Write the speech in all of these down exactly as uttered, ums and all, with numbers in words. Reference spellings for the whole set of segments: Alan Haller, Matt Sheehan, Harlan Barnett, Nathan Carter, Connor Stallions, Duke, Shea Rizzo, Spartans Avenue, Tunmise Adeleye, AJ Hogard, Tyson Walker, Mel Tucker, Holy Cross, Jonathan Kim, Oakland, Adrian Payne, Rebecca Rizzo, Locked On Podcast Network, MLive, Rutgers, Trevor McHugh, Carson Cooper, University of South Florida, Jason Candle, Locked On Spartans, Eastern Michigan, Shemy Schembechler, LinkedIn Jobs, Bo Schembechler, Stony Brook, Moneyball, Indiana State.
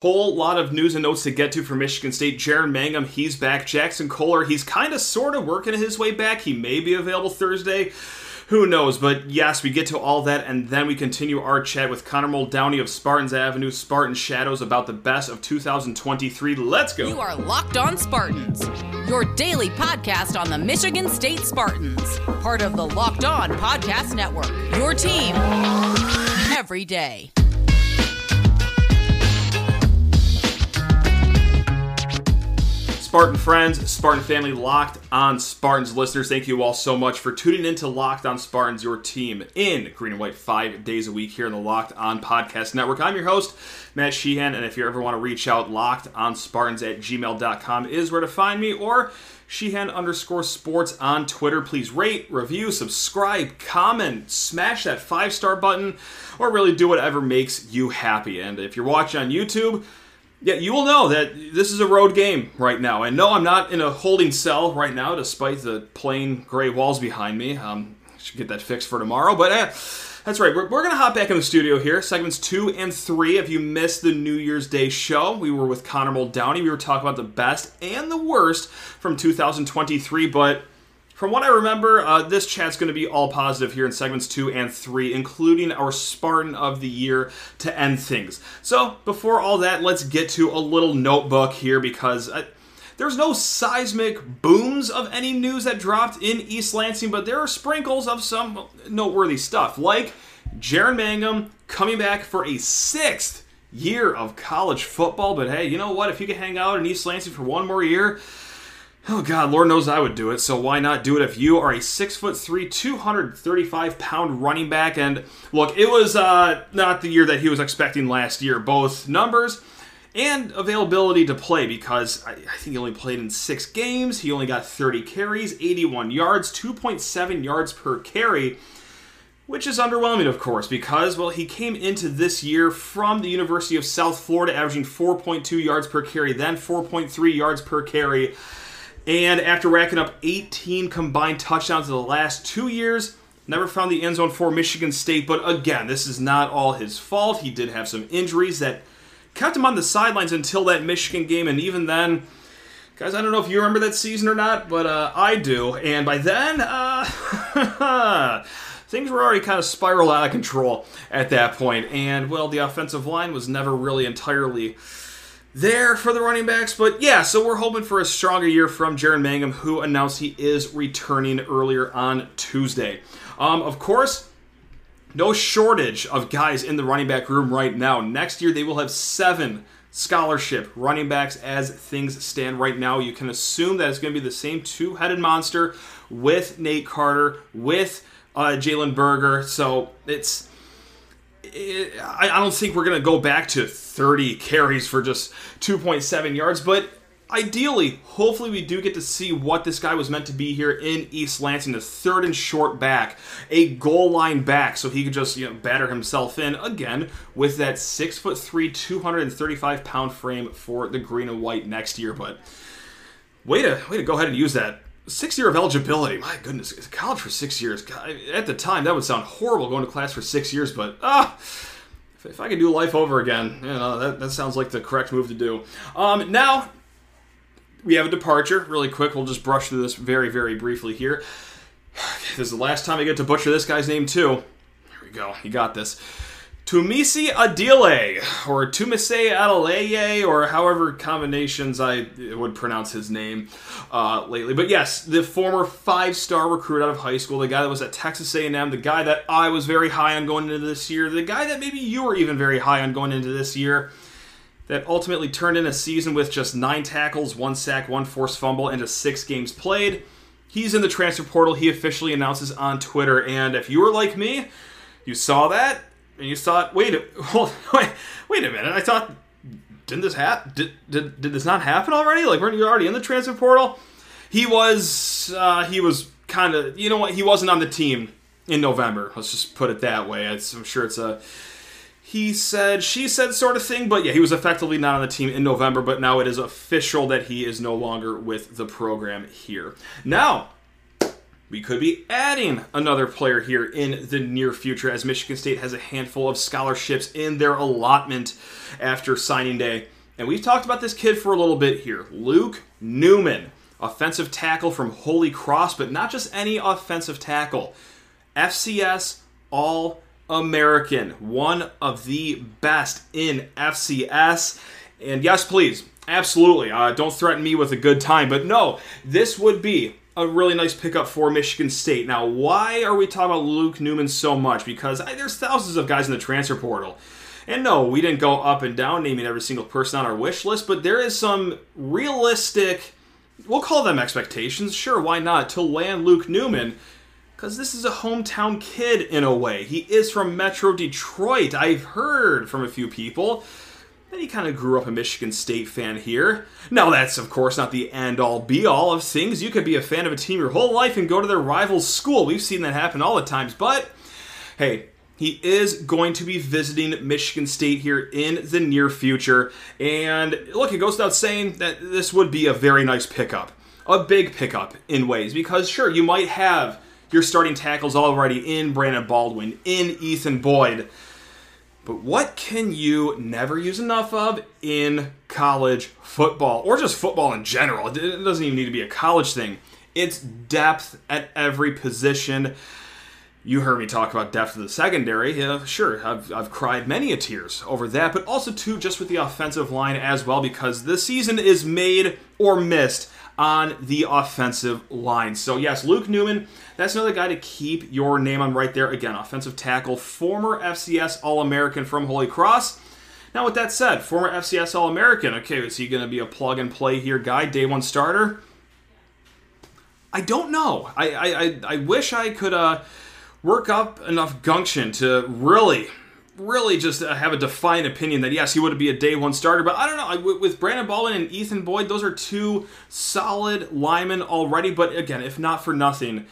Whole lot of news and notes to get to for Michigan State. Jaren Mangham, he's back. Jaxon Kohler, he's kind of sort of working his way back. He may be available Thursday. Who knows? But yes, we get to all that, and then we continue our chat with Connor Moldowney of Spartans Avenue, Spartan Shadows, about the best of two thousand twenty-three. Let's go. You are Locked On Spartans, your daily podcast on the Michigan State Spartans, part of the Locked On Podcast Network, your team every day. Spartan friends, Spartan family, Locked On Spartans listeners, thank you all so much for tuning in to Locked On Spartans, your team in green and white five days a week here on the Locked On Podcast Network. I'm your host, Matt Sheehan, and if you ever want to reach out, lockedonspartans at gmail dot com is where to find me, or Sheehan underscore sports on Twitter. Please rate, review, subscribe, comment, smash that five-star button, or really do whatever makes you happy. And if you're watching on YouTube, yeah, you will know that this is a road game right now. And no, I'm not in a holding cell right now, despite the plain gray walls behind me. Um, should get that fixed for tomorrow. But eh, that's right. We're, we're going to hop back in the studio here. Segments two and three. If you missed the New Year's Day show, we were with Connor Moldowney. We were talking about the best and the worst from two thousand twenty-three. But from what I remember, uh, this chat's going to be all positive here in segments two and three, including our Spartan of the Year to end things. So, before all that, let's get to a little notebook here, because I, there's no seismic booms of any news that dropped in East Lansing, but there are sprinkles of some noteworthy stuff, like Jaren Mangham coming back for a sixth year of college football. But hey, you know what? If you could hang out in East Lansing for one more year, oh God, Lord knows I would do it, so why not do it if you are a six foot three, two hundred thirty-five pound running back? And look, it was uh, not the year that he was expecting last year, both numbers and availability to play, because I, I think he only played in six games. He only got thirty carries, eighty-one yards, two point seven yards per carry, which is underwhelming, of course, because, well, he came into this year from the University of South Florida, averaging four point two yards per carry, then four point three yards per carry. And after racking up eighteen combined touchdowns in the last two years, never found the end zone for Michigan State. But again, this is not all his fault. He did have some injuries that kept him on the sidelines until that Michigan game. And even then, guys, I don't know if you remember that season or not, but uh, I do. And by then, uh, things were already kind of spiraled out of control at that point. And, well, the offensive line was never really entirely there for the running backs. But yeah, so we're hoping for a stronger year from Jaren Mangham, who announced he is returning earlier on Tuesday. Um, of course, no shortage of guys in the running back room right now. Next year, they will have seven scholarship running backs as things stand right now. You can assume that it's going to be the same two-headed monster with Nate Carter, with uh, Jalen Berger. So it's I don't think we're going to go back to thirty carries for just two point seven yards, but ideally, hopefully we do get to see what this guy was meant to be here in East Lansing, the third and short back, a goal line back, so he could just, you know, batter himself in, again, with that six foot three, two hundred thirty-five pound frame for the green and white next year. But way to, way to go ahead and use that. Six year of eligibility. My goodness, college for six years. God, at the time, that would sound horrible, going to class for six years, but ah, if I could do life over again, you know, that, that sounds like the correct move to do. Um, now, we have a departure. Really quick, we'll just brush through this very, very briefly here. This is the last time I get to butcher this guy's name, too. Here we go. You got this. Tunmise Adeleye, or Tunmise Adeleye, or however combinations I would pronounce his name uh, lately. But yes, the former five-star recruit out of high school, the guy that was at Texas A and M, the guy that I was very high on going into this year, the guy that maybe you were even very high on going into this year, that ultimately turned in a season with just nine tackles, one sack, one forced fumble, and just six games played. He's in the transfer portal. He officially announces on Twitter. And if you were like me, you saw that, and you thought, wait, hold, wait, wait a minute! I thought, didn't this happen? Did, did did this not happen already? Like, weren't you already in the transfer portal? He was, uh, he was kind of, you know what? He wasn't on the team in November. Let's just put it that way. It's, I'm sure it's a he said, she said sort of thing. But yeah, he was effectively not on the team in November. But now it is official that he is no longer with the program here. Now, We could be adding another player here in the near future, as Michigan State has a handful of scholarships in their allotment after signing day. And we've talked about this kid for a little bit here. Luke Newman, offensive tackle from Holy Cross, but not just any offensive tackle. F C S All-American, one of the best in F C S. And yes, please, absolutely, uh, don't threaten me with a good time. But no, this would be a really nice pickup for Michigan State. Now, why are we talking about Luke Newman so much? Because I, there's thousands of guys in the transfer portal. And no, we didn't go up and down naming every single person on our wish list, but there is some realistic, we'll call them expectations, sure, why not, to land Luke Newman, because this is a hometown kid in a way. He is from Metro Detroit. I've heard from a few people that he kind of grew up a Michigan State fan here. Now, that's, of course, not the end-all, be-all of things. You could be a fan of a team your whole life and go to their rival school. We've seen that happen all the times, but hey, he is going to be visiting Michigan State here in the near future. And look, it goes without saying that this would be a very nice pickup, a big pickup in ways, because sure, you might have your starting tackles already in Brandon Baldwin, in Ethan Boyd. But what can you never use enough of in college football, or just football in general? It doesn't even need to be a college thing. It's depth at every position. You heard me talk about depth of the secondary. Yeah, sure, I've, I've cried many a tears over that, but also, too, just with the offensive line as well, because the season is made or missed on the offensive line. So, yes, Luke Newman, that's another guy to keep your name on right there. Again, offensive tackle, former F C S All-American from Holy Cross. Now, with that said, former F C S All-American, okay, is he going to be a plug-and-play here guy, day one starter? I don't know. I, I, I, I wish I could uh, work up enough gumption to really... really just have a defined opinion that, yes, he would be a day one starter. But I don't know. With Brandon Baldwin and Ethan Boyd, those are two solid linemen already. But again, if not for nothing,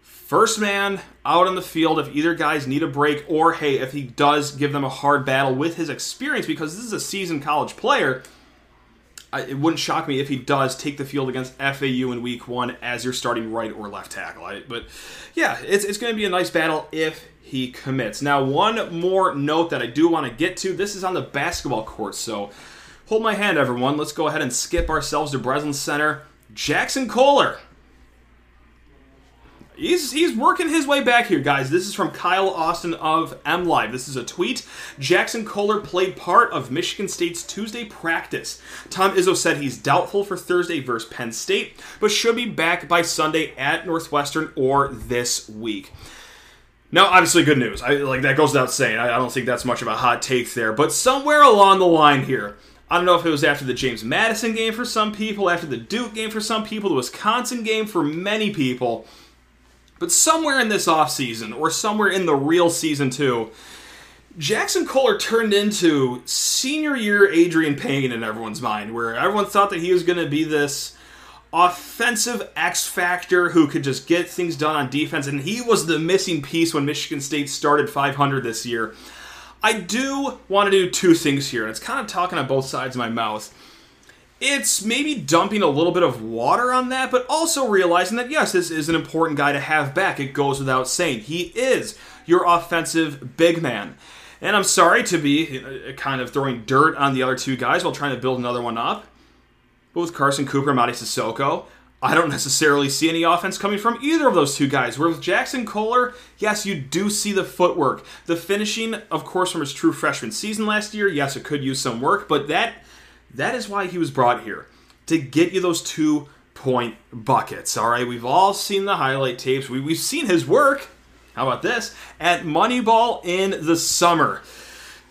first man out on the field if either guys need a break, or, hey, if he does give them a hard battle with his experience, because this is a seasoned college player, it wouldn't shock me if he does take the field against F A U in week one as your starting right or left tackle. But yeah, it's, it's going to be a nice battle if he commits. Now, one more note that I do want to get to. This is on the basketball court, so hold my hand, everyone. Let's go ahead and skip ourselves to Breslin Center. Jaxon Kohler. He's, he's working his way back here, guys. This is from Kyle Austin of MLive. This is a tweet. Jaxon Kohler played part of Michigan State's Tuesday practice. Tom Izzo said he's doubtful for Thursday versus Penn State, but should be back by Sunday at Northwestern or this week. Now, obviously, good news. I, like that goes without saying. I, I don't think that's much of a hot take there. But somewhere along the line here, I don't know if it was after the James Madison game for some people, after the Duke game for some people, the Wisconsin game for many people, but somewhere in this offseason, or somewhere in the real season too, Jaxon Kohler turned into senior year Adrian Payne in everyone's mind, where everyone thought that he was going to be this offensive X-factor who could just get things done on defense, and he was the missing piece when Michigan State started five hundred this year. I do want to do two things here, and it's kind of talking on both sides of my mouth. It's maybe dumping a little bit of water on that, but also realizing that, yes, this is an important guy to have back. It goes without saying. He is your offensive big man. And I'm sorry to be kind of throwing dirt on the other two guys while trying to build another one up. But with Carson Cooper and Mati Sissoko, I don't necessarily see any offense coming from either of those two guys. Where with Jaxon Kohler, yes, you do see the footwork. The finishing, of course, from his true freshman season last year, yes, it could use some work, but that... That is why he was brought here, to get you those two-point buckets, all right? We've all seen the highlight tapes. We, we've seen his work, how about this, at Moneyball in the summer.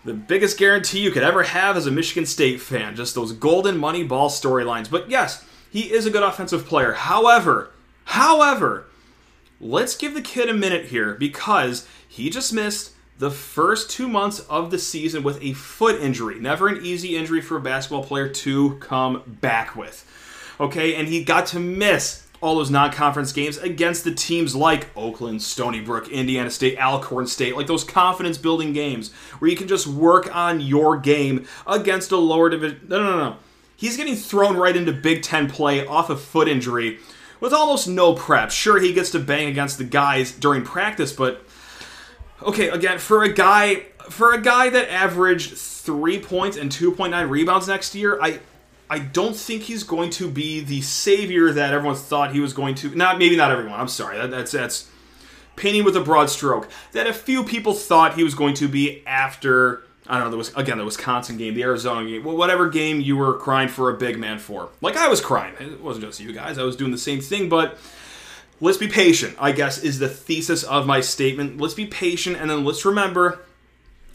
The biggest guarantee you could ever have as a Michigan State fan, just those golden Moneyball storylines. But yes, he is a good offensive player. However, however, let's give the kid a minute here, because he just missed the first two months of the season with a foot injury. Never an easy injury for a basketball player to come back with. Okay, and he got to miss all those non-conference games against the teams like Oakland, Stony Brook, Indiana State, Alcorn State, like those confidence-building games where you can just work on your game against a lower division. No, no, no, no. He's getting thrown right into Big Ten play off a foot injury with almost no prep. Sure, he gets to bang against the guys during practice, but okay, again, for a guy for a guy that averaged three points and two point nine rebounds next year, I I don't think he's going to be the savior that everyone thought he was going to. Not maybe not everyone. I'm sorry. That, that's that's painting with a broad stroke. That a few people thought he was going to be after. I don't know, there was, again, the Wisconsin game, the Arizona game, whatever game you were crying for a big man for. Like I was crying. It wasn't just you guys. I was doing the same thing, but let's be patient, I guess, is the thesis of my statement. Let's be patient, and then let's remember,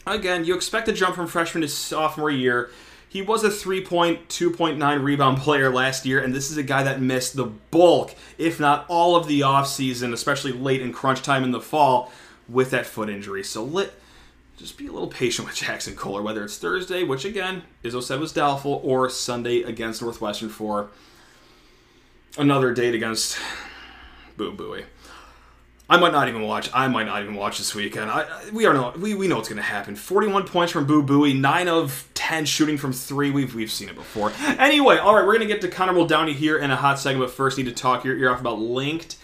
again, you expect a jump from freshman to sophomore year. He was a three-point, two point nine rebound player last year, and this is a guy that missed the bulk, if not all of the offseason, especially late in crunch time in the fall, with that foot injury. So let... Just be a little patient with Jaxon Kohler, whether it's Thursday, which, again, Izzo said was doubtful, or Sunday against Northwestern for another date against Boo Booey. I might not even watch. I might not even watch this weekend. I, we are not, we, we know what's going to happen. forty-one points from Boo Booey, nine of ten shooting from three. We've we've seen it before. Anyway, all right, we're going to get to Connor Moldowney here in a hot second, but first need to talk your ear off about LinkedIn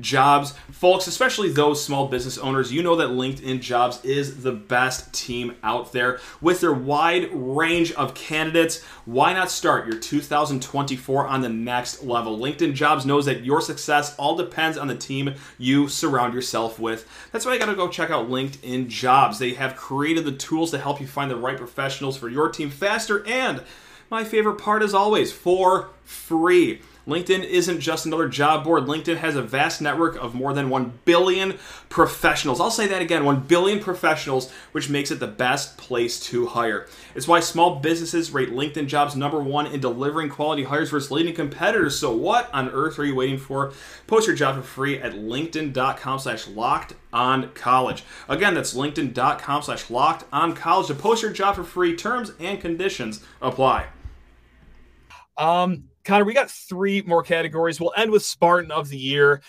Jobs. Folks, especially those small business owners, you know that LinkedIn Jobs is the best team out there. With their wide range of candidates, why not start your two thousand twenty-four on the next level? LinkedIn Jobs knows that your success all depends on the team you surround yourself with. That's why you got to go check out LinkedIn Jobs. They have created the tools to help you find the right professionals for your team faster, and my favorite part is always for free. LinkedIn isn't just another job board. LinkedIn has a vast network of more than one billion professionals. I'll say that again, one billion professionals, which makes it the best place to hire. It's why small businesses rate LinkedIn Jobs number one in delivering quality hires versus leading competitors. So what on earth are you waiting for? Post your job for free at linkedin.com slash locked on college. Again, that's linkedin.com slash locked on college to post your job for free. Terms and conditions apply. Um... Connor, we got three more categories. We'll end with Spartan of the Year.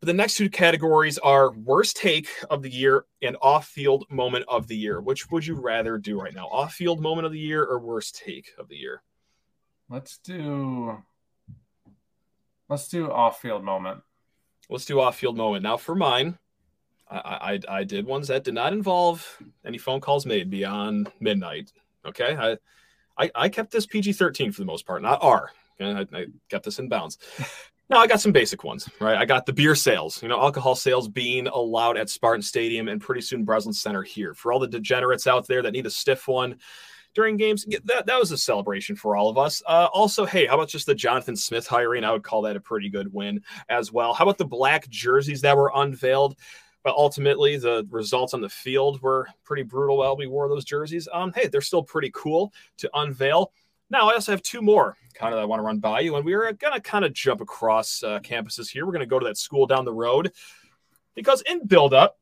But the next two categories are Worst Take of the Year and Off-Field Moment of the Year. Which would you rather do right now? Off-Field Moment of the Year or Worst Take of the Year? Let's do let's do Off-Field Moment. Let's do Off-Field Moment. Now for mine, I, I, I did ones that did not involve any phone calls made beyond midnight. Okay? I I, I kept this P G thirteen for the most part, not R. I, I got this in bounds. Now I got some basic ones, right? I got the beer sales, you know, alcohol sales being allowed at Spartan Stadium and pretty soon Breslin Center here. For all the degenerates out there that need a stiff one during games, that, that was a celebration for all of us. Uh, also, hey, how about just the Jonathan Smith hiring? I would call that a pretty good win as well. How about the black jerseys that were unveiled? But ultimately, the results on the field were pretty brutal while we wore those jerseys. Um, hey, they're still pretty cool to unveil. Now, I also have two more kind of that I want to run by you, and we are going to kind of jump across uh, campuses here. We're going to go to that school down the road because in build-up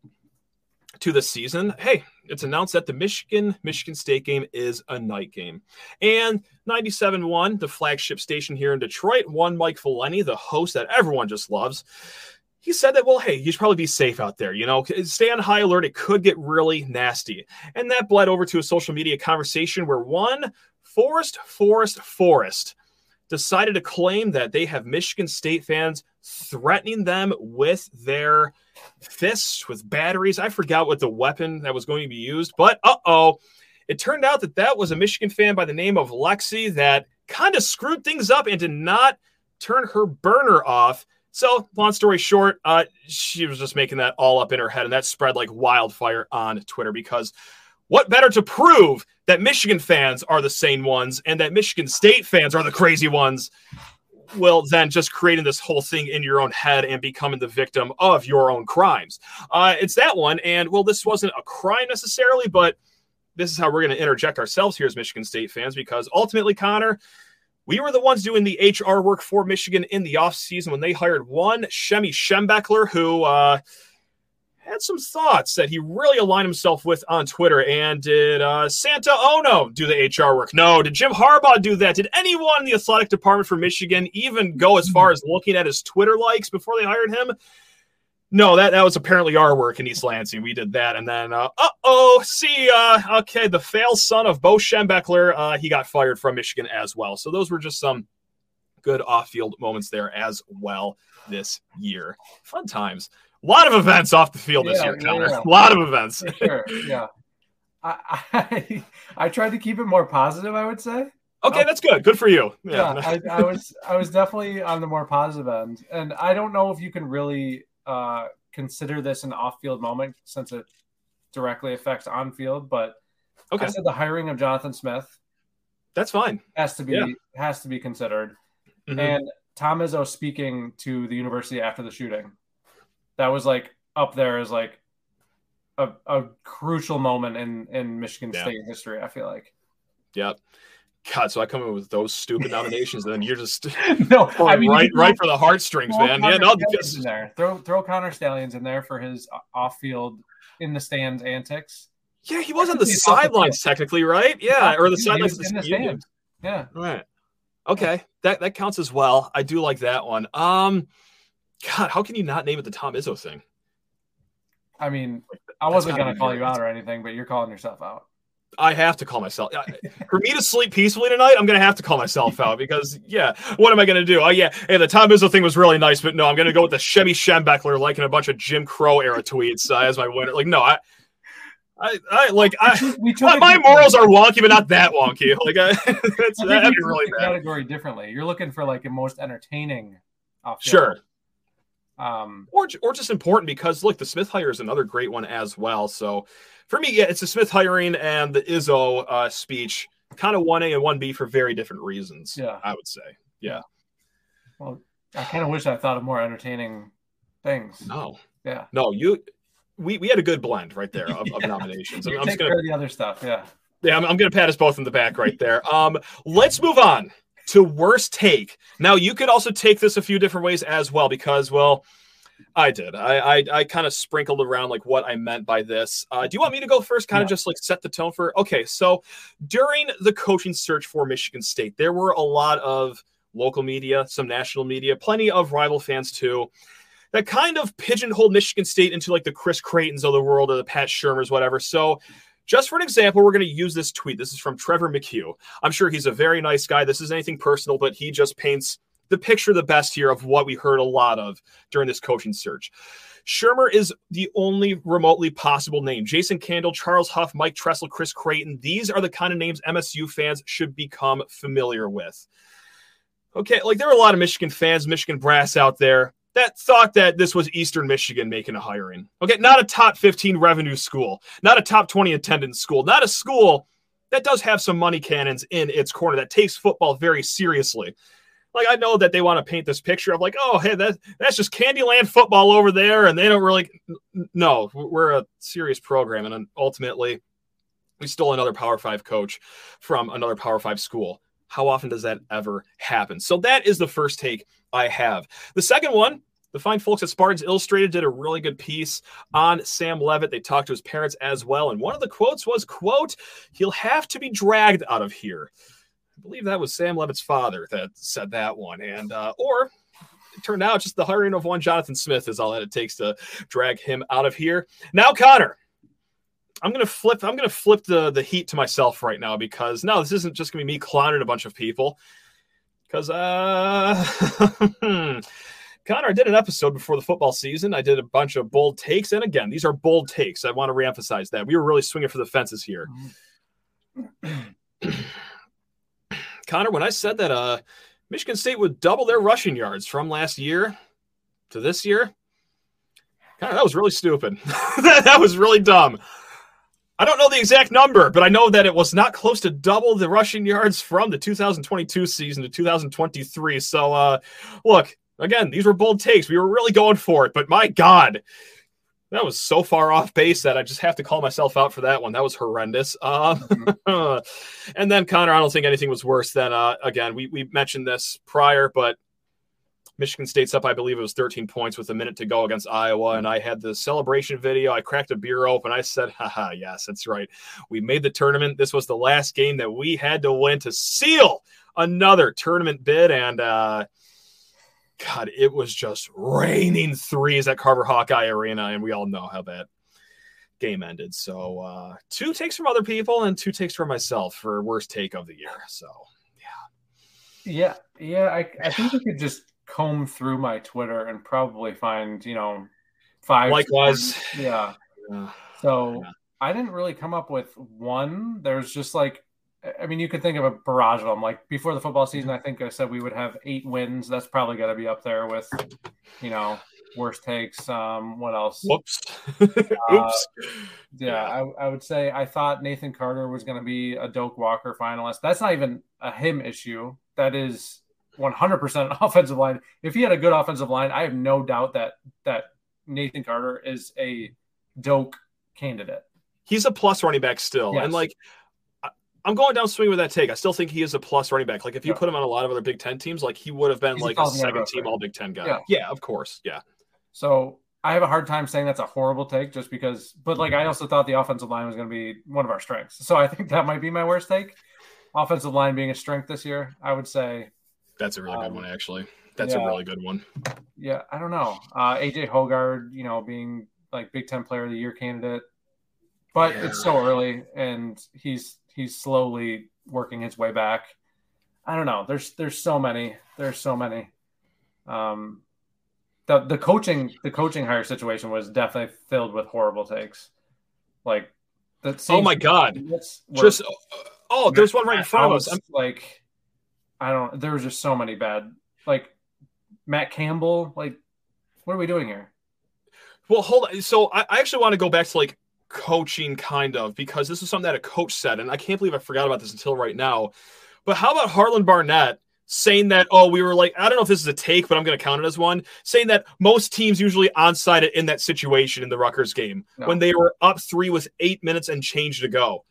to the season, hey, it's announced that the Michigan-Michigan State game is a night game. And ninety-seven one, the flagship station here in Detroit, one Mike Valeni, the host that everyone just loves, he said that, well, hey, you should probably be safe out there. You know, stay on high alert. It could get really nasty. And that bled over to a social media conversation where one Forest, Forest, Forest decided to claim that they have Michigan State fans threatening them with their fists, with batteries. I forgot what the weapon that was going to be used, but uh-oh. It turned out that that was a Michigan fan by the name of Lexi that kind of screwed things up and did not turn her burner off. So, long story short, uh, she was just making that all up in her head, and that spread like wildfire on Twitter because what better to prove that Michigan fans are the sane ones and that Michigan State fans are the crazy ones? Well, then just creating this whole thing in your own head and becoming the victim of your own crimes. Uh, it's that one, and, well, this wasn't a crime necessarily, but this is how we're going to interject ourselves here as Michigan State fans because ultimately, Connor, we were the ones doing the H R work for Michigan in the offseason when they hired one Shemy Schembechler who uh, had some thoughts that he really aligned himself with on Twitter. And did uh, Santa Ono do the H R work? No. Did Jim Harbaugh do that? Did anyone in the athletic department for Michigan even go as far as looking at his Twitter likes before they hired him? No, that, that was apparently our work in East Lansing. We did that. And then, uh, uh-oh, see, uh, okay, the fail son of Bo Schembechler, uh, he got fired from Michigan as well. So those were just some good off-field moments there as well this year. Fun times. A lot of events off the field yeah, this year, Connor. Yeah. A lot of events. For sure, yeah. I, I I tried to keep it more positive, I would say. Okay, that's good. Good for you. Yeah, yeah I, I was I was definitely on the more positive end. And I don't know if you can really uh, consider this an off-field moment since it directly affects on-field, but okay. I said the hiring of Jonathan Smith. That's fine. Has to be yeah. has to be considered. Mm-hmm. And Tom Izzo speaking to the university after the shooting. That was like up there as like a, a crucial moment in, in Michigan yeah. State history, I feel like. Yep. God, so I come in with those stupid nominations, and then you're just no, I mean, right, right for the heartstrings, man. Connor yeah, no, just... in there. Throw throw Connor Stallions in there for his off-field, in the stands antics. Yeah, he was on the sidelines technically, right? Yeah, or the sidelines in the stands. Yeah, right. Okay, that that counts as well. I do like that one. Um, God, how can you not name it the Tom Izzo thing? I mean, I wasn't gonna call you out or anything, but you're calling yourself out. I have to call myself for me to sleep peacefully tonight. I'm going to have to call myself out because yeah, what am I going to do? Oh yeah. Hey, the Tom Izzo thing was really nice, but no, I'm going to go with the Shemy Schembechler, liking a bunch of Jim Crow era tweets uh, as my winner. Like, no, I, I, I like, I, we my, my morals are wonky, but not that wonky. Like I, that's, I that'd be really bad. Category differently. You're looking for like a most entertaining option. Sure. Um, or, or just important because look, the Smith hire is another great one as well. So for me, yeah, it's the Smith hiring and the Izzo uh, speech, kind of one A and one B for very different reasons. Yeah, I would say. Yeah. Well, I kind of wish I thought of more entertaining things. No. Yeah. No, you. We, we had a good blend right there of, yeah. of nominations. I mean, I'm just gonna the other stuff. Yeah. Yeah, I'm, I'm gonna pat us both in the back right there. Um, let's move on to worst take. Now, you could also take this a few different ways as well because, well, I did. I I, I kind of sprinkled around like what I meant by this. Uh, do you want me to go first? Kind of yeah. just like set the tone for. Okay, so during the coaching search for Michigan State, there were a lot of local media, some national media, plenty of rival fans too, that kind of pigeonholed Michigan State into like the Chris Creightons of the world or the Pat Shurmurs, whatever. So just for an example, we're going to use this tweet. This is from Trevor McHugh. I'm sure he's a very nice guy. This isn't anything personal, but he just paints the picture the best here of what we heard a lot of during this coaching search. Shurmur is the only remotely possible name. Jason Candle, Charles Huff, Mike Tressel, Chris Creighton. These are the kind of names M S U fans should become familiar with. Okay, like there are a lot of Michigan fans, Michigan brass out there that thought that this was Eastern Michigan making a hiring. Okay, not a top fifteen revenue school, not a top twenty attendance school, not a school that does have some money cannons in its corner, that takes football very seriously. Like, I know that they want to paint this picture of like, oh, hey, that that's just Candyland football over there, and they don't really – no, we're a serious program, and ultimately we stole another Power five coach from another Power five school. How often does that ever happen? So that is the first take I have. The second one, the fine folks at Spartans Illustrated did a really good piece on Sam Leavitt. They talked to his parents as well, and one of the quotes was, quote, he'll have to be dragged out of here. I believe that was Sam Leavitt's father that said that one. And, uh, or it turned out just the hiring of one Jonathan Smith is all that it takes to drag him out of here. Now, Connor, I'm going to flip, I'm going to flip the, the heat to myself right now because no, this isn't just going to be me clowning a bunch of people because, uh, Connor, I did an episode before the football season. I did a bunch of bold takes. And again, these are bold takes. I want to reemphasize that we were really swinging for the fences here. Connor, when I said that uh, Michigan State would double their rushing yards from last year to this year, Connor, that was really stupid. that, that was really dumb. I don't know the exact number, but I know that it was not close to double the rushing yards from the two thousand twenty-two season to two thousand twenty-three. So, uh, look, again, these were bold takes. We were really going for it, but my God, that was so far off base that I just have to call myself out for that one. That was horrendous. Uh, mm-hmm. And then, Connor, I don't think anything was worse than, uh, again, we, we mentioned this prior, but Michigan State's up, I believe it was thirteen points with a minute to go against Iowa, and I had the celebration video. I cracked a beer open. I said, haha, yes, that's right. We made the tournament. This was the last game that we had to win to seal another tournament bid, and uh God, it was just raining threes at Carver Hawkeye Arena, and we all know how that game ended. So uh, two takes from other people and two takes from myself for worst take of the year. So, yeah. Yeah, yeah. I, I think I could just comb through my Twitter and probably find, you know, five. Likewise. Yeah. yeah. So yeah. I didn't really come up with one. There's just like, I mean, you could think of a barrage of them. Like before the football season, I think I said we would have eight wins. That's probably got to be up there with, you know, worst takes. Um, what else? Whoops. uh, Oops. Yeah, yeah. I, I would say I thought Nathan Carter was going to be a Doak Walker finalist. That's not even a him issue. That is one hundred percent offensive line. If he had a good offensive line, I have no doubt that that Nathan Carter is a Doak candidate. He's a plus running back still. Yes. And like, I'm going down swinging with that take. I still think he is a plus running back. Like if you yeah. put him on a lot of other Big Ten teams, like he would have been He's like a second team all Big Ten guy. Yeah. yeah, of course. Yeah. So I have a hard time saying that's a horrible take just because, but like, I also thought the offensive line was going to be one of our strengths. So I think that might be my worst take. Offensive line being a strength this year, I would say. That's a really um, good one, actually. That's yeah. a really good one. Yeah. I don't know. Uh, A J Hogard, you know, being like Big Ten player of the year candidate, but yeah. it's so early and he's, He's slowly working his way back. I don't know. There's there's so many. There's so many. Um, the the coaching the coaching hire situation was definitely filled with horrible takes. Like that. Oh my god! Just oh, there's one right in front of us. I'm like, I don't. There was just so many bad. Like Matt Campbell. Like, what are we doing here? Well, hold on. So I, I actually want to go back to like. Coaching kind of, because this is something that a coach said, and I can't believe I forgot about this until right now. But how about Harlan Barnett saying that, oh, we were like, I don't know if this is a take, but I'm going to count it as one, saying that most teams usually onside in that situation in the Rutgers game no. when they were up three with eight minutes and change to go.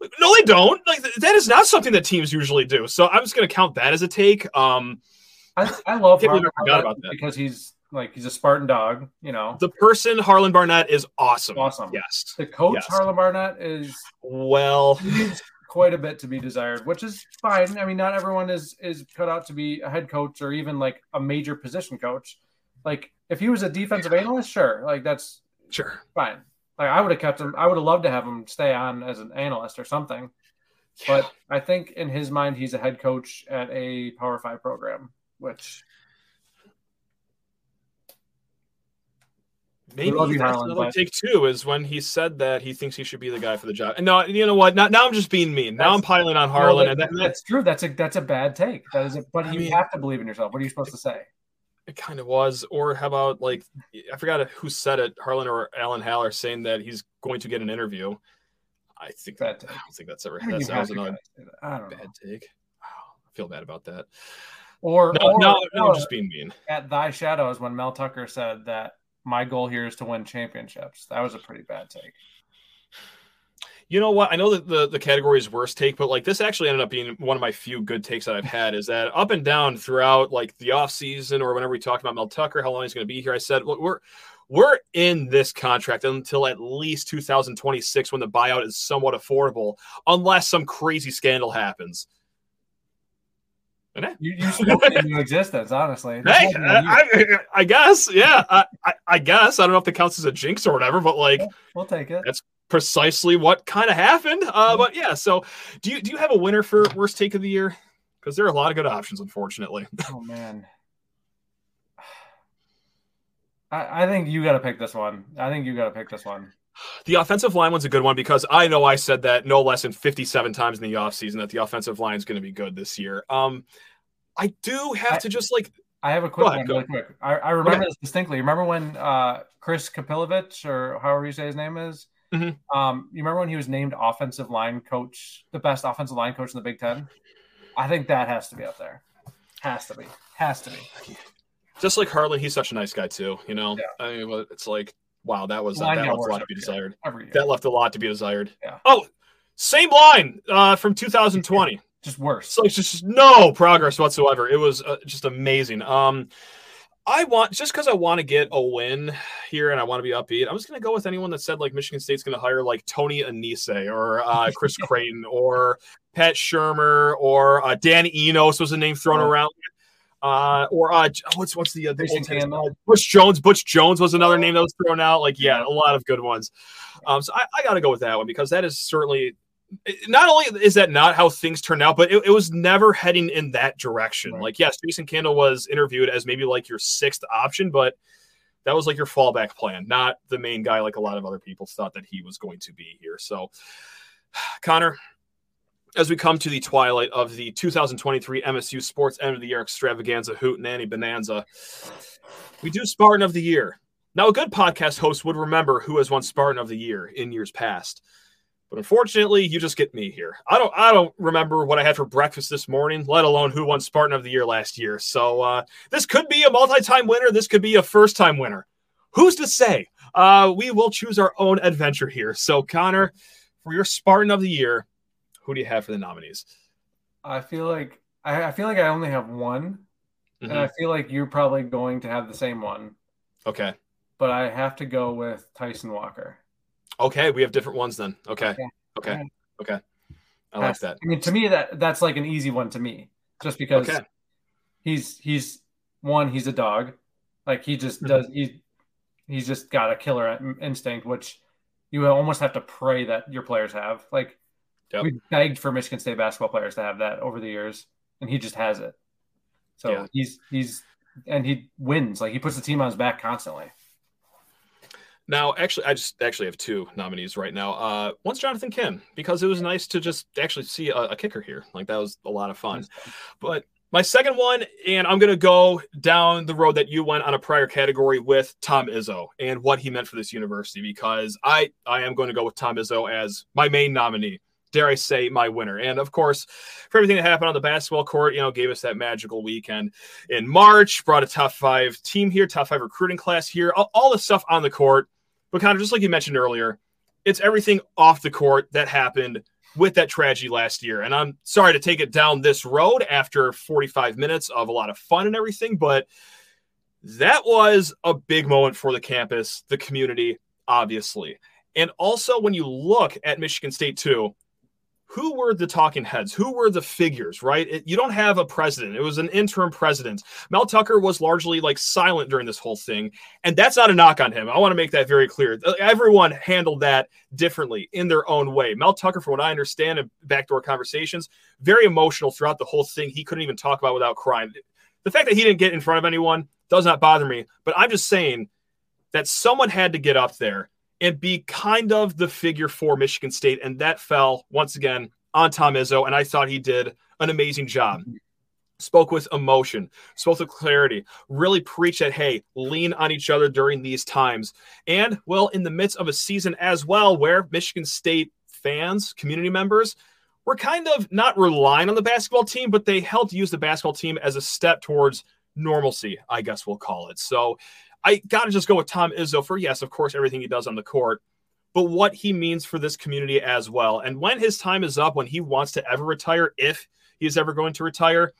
Like, no, they don't. Like that is not something that teams usually do. So I'm just going to count that as a take. Um, I, I love I Harlan forgot about that because he's Like, he's a Spartan dog, you know. The person, Harlan Barnett, is awesome. Awesome. Yes. The coach, yes. Harlan Barnett, is well quite a bit to be desired, which is fine. I mean, not everyone is is cut out to be a head coach or even, like, a major position coach. Like, if he was a defensive analyst, sure. Like, that's sure fine. Like, I would have kept him. I would have loved to have him stay on as an analyst or something. Yeah. But I think, in his mind, he's a head coach at a Power Five program, which – Maybe that's Harlan, another but... take two is when he said that he thinks he should be the guy for the job. And no, you know what? Now, now I'm just being mean. Now that's, I'm piling on Harlan. No, that, and that, that's true. That's a that's a bad take. That is. A, but I you mean, have to believe in yourself. What are you supposed it, to say? It kind of was. Or how about like I forgot who said it. Harlan or Alan Haller saying that he's going to get an interview. I think that, that I don't think that's ever. That's, that was another I don't bad know. Take. Oh, I feel bad about that. Or no, or, no, no, I'm just being mean. At Thy Shadows, when Mel Tucker said that. My goal here is to win championships. That was a pretty bad take. You know what? I know that the, the category is worst take, but like this actually ended up being one of my few good takes that I've had is that up and down throughout like the off season or whenever we talked about Mel Tucker, how long he's going to be here. I said, look, we're, we're in this contract until at least two thousand twenty-six when the buyout is somewhat affordable, unless some crazy scandal happens. You, you spoke into existence, honestly. Hey, I, I, I guess, yeah. I, I, I guess. I don't know if that counts as a jinx or whatever, but like, yeah, we'll take it. That's precisely what kind of happened. Uh, but yeah, so do you do you have a winner for worst take of the year? Because there are a lot of good options, unfortunately. Oh, man. I, I think you got to pick this one. I think you got to pick this one. The offensive line one's a good one because I know I said that no less than fifty-seven times in the offseason that the offensive line is going to be good this year. Um, I do have I, to just like – I have a quick ahead, one really quick. I, I remember this distinctly. Remember when uh, Chris Kapilovich or however you say his name is? Mm-hmm. Um, you remember when he was named offensive line coach, the best offensive line coach in the Big Ten? I think that has to be up there. Has to be. Has to be. Just like Harlan, he's such a nice guy too, you know? Yeah. I mean, it's like – Wow, that was uh, that left a lot to be desired. That left a lot to be desired. Yeah. Oh, same line uh, from two thousand twenty. Just worse. So it's just no progress whatsoever. It was uh, just amazing. Um, I want just because I want to get a win here and I want to be upbeat. I'm just gonna go with anyone that said like Michigan State's gonna hire like Tony Anise or uh, Chris Creighton or Pat Shurmur or uh, Dan Enos was a name thrown oh. around. Uh, or uh, what's what's the other uh, Butch Jones? Butch Jones was another name that was thrown out. Like, yeah, a lot of good ones. Um, so I, I got to go with that one because that is certainly not only is that not how things turned out, but it, it was never heading in that direction. Right. Like, yes, Jason Candle was interviewed as maybe like your sixth option, but that was like your fallback plan, not the main guy like a lot of other people thought that he was going to be here. So, Connor, as we come to the twilight of the two thousand twenty-three M S U Sports End of the Year Extravaganza Hootenanny Bonanza, we do Spartan of the Year. Now, a good podcast host would remember who has won Spartan of the Year in years past. But unfortunately, you just get me here. I don't I don't remember what I had for breakfast this morning, let alone who won Spartan of the Year last year. So uh, this could be a multi-time winner. This could be a first-time winner. Who's to say? Uh, we will choose our own adventure here. So, Connor, for your Spartan of the Year, who do you have for the nominees? I feel like I, I feel like I only have one, mm-hmm. and I feel like you're probably going to have the same one. Okay. But I have to go with Tyson Walker. Okay, we have different ones then. Okay, okay, okay. okay. okay. I like that. I mean, to me, that that's like an easy one to me, just because okay. he's he's one, he's a dog, like he just does. He he's just got a killer instinct, which you almost have to pray that your players have. Like yep. we begged for Michigan State basketball players to have that over the years, and he just has it. So yeah. he's he's and he wins. Like he puts the team on his back constantly. Now, actually, I just actually have two nominees right now. Uh, one's Jonathan Kim, because it was nice to just actually see a, a kicker here. Like, that was a lot of fun. But my second one, and I'm going to go down the road that you went on a prior category with Tom Izzo and what he meant for this university, because I, I am going to go with Tom Izzo as my main nominee. Dare I say, my winner. And, of course, for everything that happened on the basketball court, you know, gave us that magical weekend in March, brought a top five team here, top five recruiting class here, all, all the stuff on the court. But, Connor, just like you mentioned earlier, it's everything off the court that happened with that tragedy last year. And I'm sorry to take it down this road after forty-five minutes of a lot of fun and everything, but that was a big moment for the campus, the community, obviously. And also when you look at Michigan State, too, who were the talking heads? Who were the figures, right? It, you don't have a president. It was an interim president. Mel Tucker was largely like silent during this whole thing. And that's not a knock on him. I want to make that very clear. Everyone handled that differently in their own way. Mel Tucker, from what I understand in backdoor conversations, very emotional throughout the whole thing. He couldn't even talk about without crying. The fact that he didn't get in front of anyone does not bother me. But I'm just saying that someone had to get up there and be kind of the figure for Michigan State. And that fell, once again, on Tom Izzo, and I thought he did an amazing job. Spoke with emotion, spoke with clarity, really preached that, hey, lean on each other during these times. And, well, in the midst of a season as well where Michigan State fans, community members, were kind of not relying on the basketball team, but they helped use the basketball team as a step towards normalcy, I guess we'll call it. So I got to just go with Tom Izzo for, yes, of course, everything he does on the court, but what he means for this community as well. And when his time is up, when he wants to ever retire, if he is ever going to retire,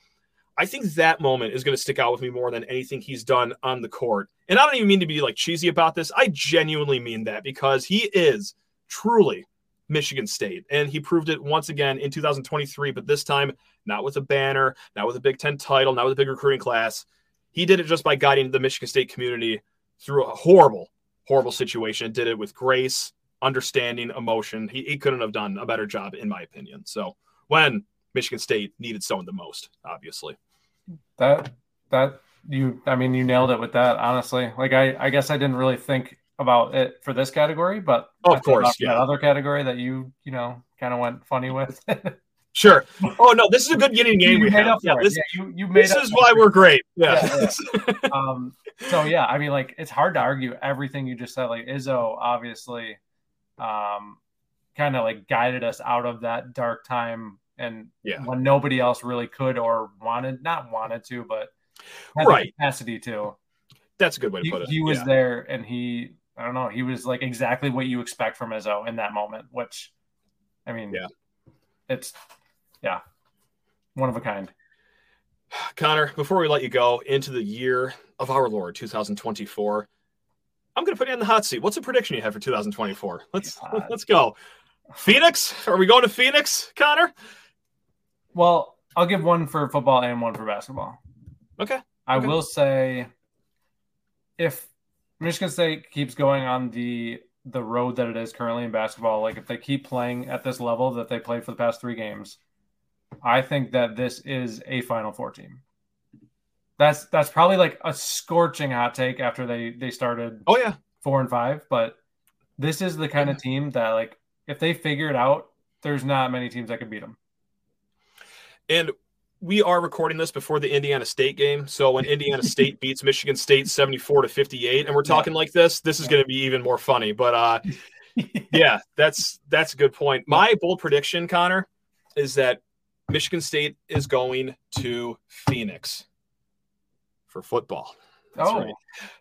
I think that moment is going to stick out with me more than anything he's done on the court. And I don't even mean to be like cheesy about this. I genuinely mean that, because he is truly Michigan State. And he proved it once again in two thousand twenty-three, but this time not with a banner, not with a Big Ten title, not with a big recruiting class. He did it just by guiding the Michigan State community through a horrible, horrible situation. Did it with grace, understanding, emotion. He, he couldn't have done a better job, in my opinion. So when Michigan State needed someone the most, obviously. That that you, I mean, you nailed it with that. Honestly, like I, I guess I didn't really think about it for this category, but oh, of course, yeah. That other category that you, you know, kind of went funny with. Sure. Oh, no, this is a good getting game we have. Yeah, this, yeah, you, you made this up is why it. We're great. Yeah. yeah, yeah. um, so, yeah, I mean, like, it's hard to argue everything you just said. Like, Izzo, obviously, um, kind of, like, guided us out of that dark time and yeah. when nobody else really could or wanted, not wanted to, but had right. the capacity to. That's a good way to he, put it. He was yeah. there, and he, I don't know, he was, like, exactly what you expect from Izzo in that moment, which, I mean, yeah, it's – yeah, one of a kind. Connor, before we let you go into the year of our Lord, two thousand twenty-four, I'm going to put you in the hot seat. What's a prediction you have for two thousand twenty-four? Let's God. let's go. Phoenix? Are we going to Phoenix, Connor? Well, I'll give one for football and one for basketball. Okay. I okay. will say if Michigan State keeps going on the the road that it is currently in basketball, like if they keep playing at this level that they played for the past three games, I think that this is a Final Four team. That's that's probably like a scorching hot take after they, they started oh yeah four and five, but this is the kind yeah. of team that, like, if they figure it out, there's not many teams that could beat them. And we are recording this before the Indiana State game. So when Indiana State beats Michigan State seventy-four to fifty-eight, and we're talking yeah. like this, this is yeah. going to be even more funny. But uh, yeah, that's that's a good point. My bold prediction, Connor, is that Michigan State is going to Phoenix for football. That's oh. right.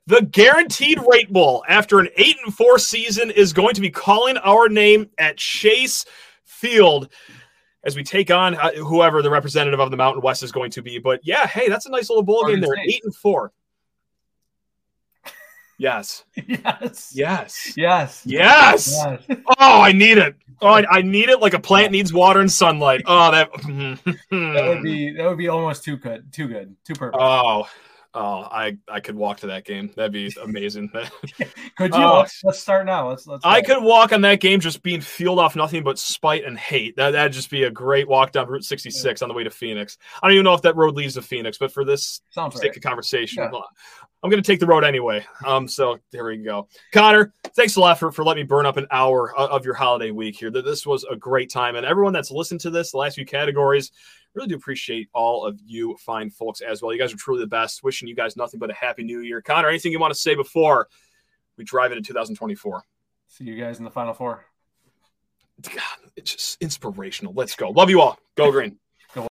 The Guaranteed Rate Bowl, after an eight and four season, is going to be calling our name at Chase Field as we take on uh, whoever the representative of the Mountain West is going to be. But yeah, hey, that's a nice little bowl Spartan game there. State. Eight and four. Yes. yes. Yes. Yes. Yes. Yes. Oh, I need it. Oh, I, I need it like a plant needs water and sunlight. Oh, that that would be that would be almost too good, too good, too perfect. Oh, oh, I, I could walk to that game. That'd be amazing. Could you? Oh, let's start now. Let's let's. Go. I could walk on that game just being fueled off nothing but spite and hate. That that'd just be a great walk down Route sixty-six yeah. on the way to Phoenix. I don't even know if that road leads to Phoenix, but for this Sounds sake right. of conversation, yeah. I'm going to take the road anyway. Um, so there we go, Connor. Thanks a lot for for letting me burn up an hour of your holiday week here. This was a great time, and everyone that's listened to this, the last few categories. Really do appreciate all of you fine folks as well. You guys are truly the best. Wishing you guys nothing but a happy new year. Connor, anything you want to say before we drive into two thousand twenty-four? See you guys in the Final Four. God, it's just inspirational. Let's go. Love you all. Go green.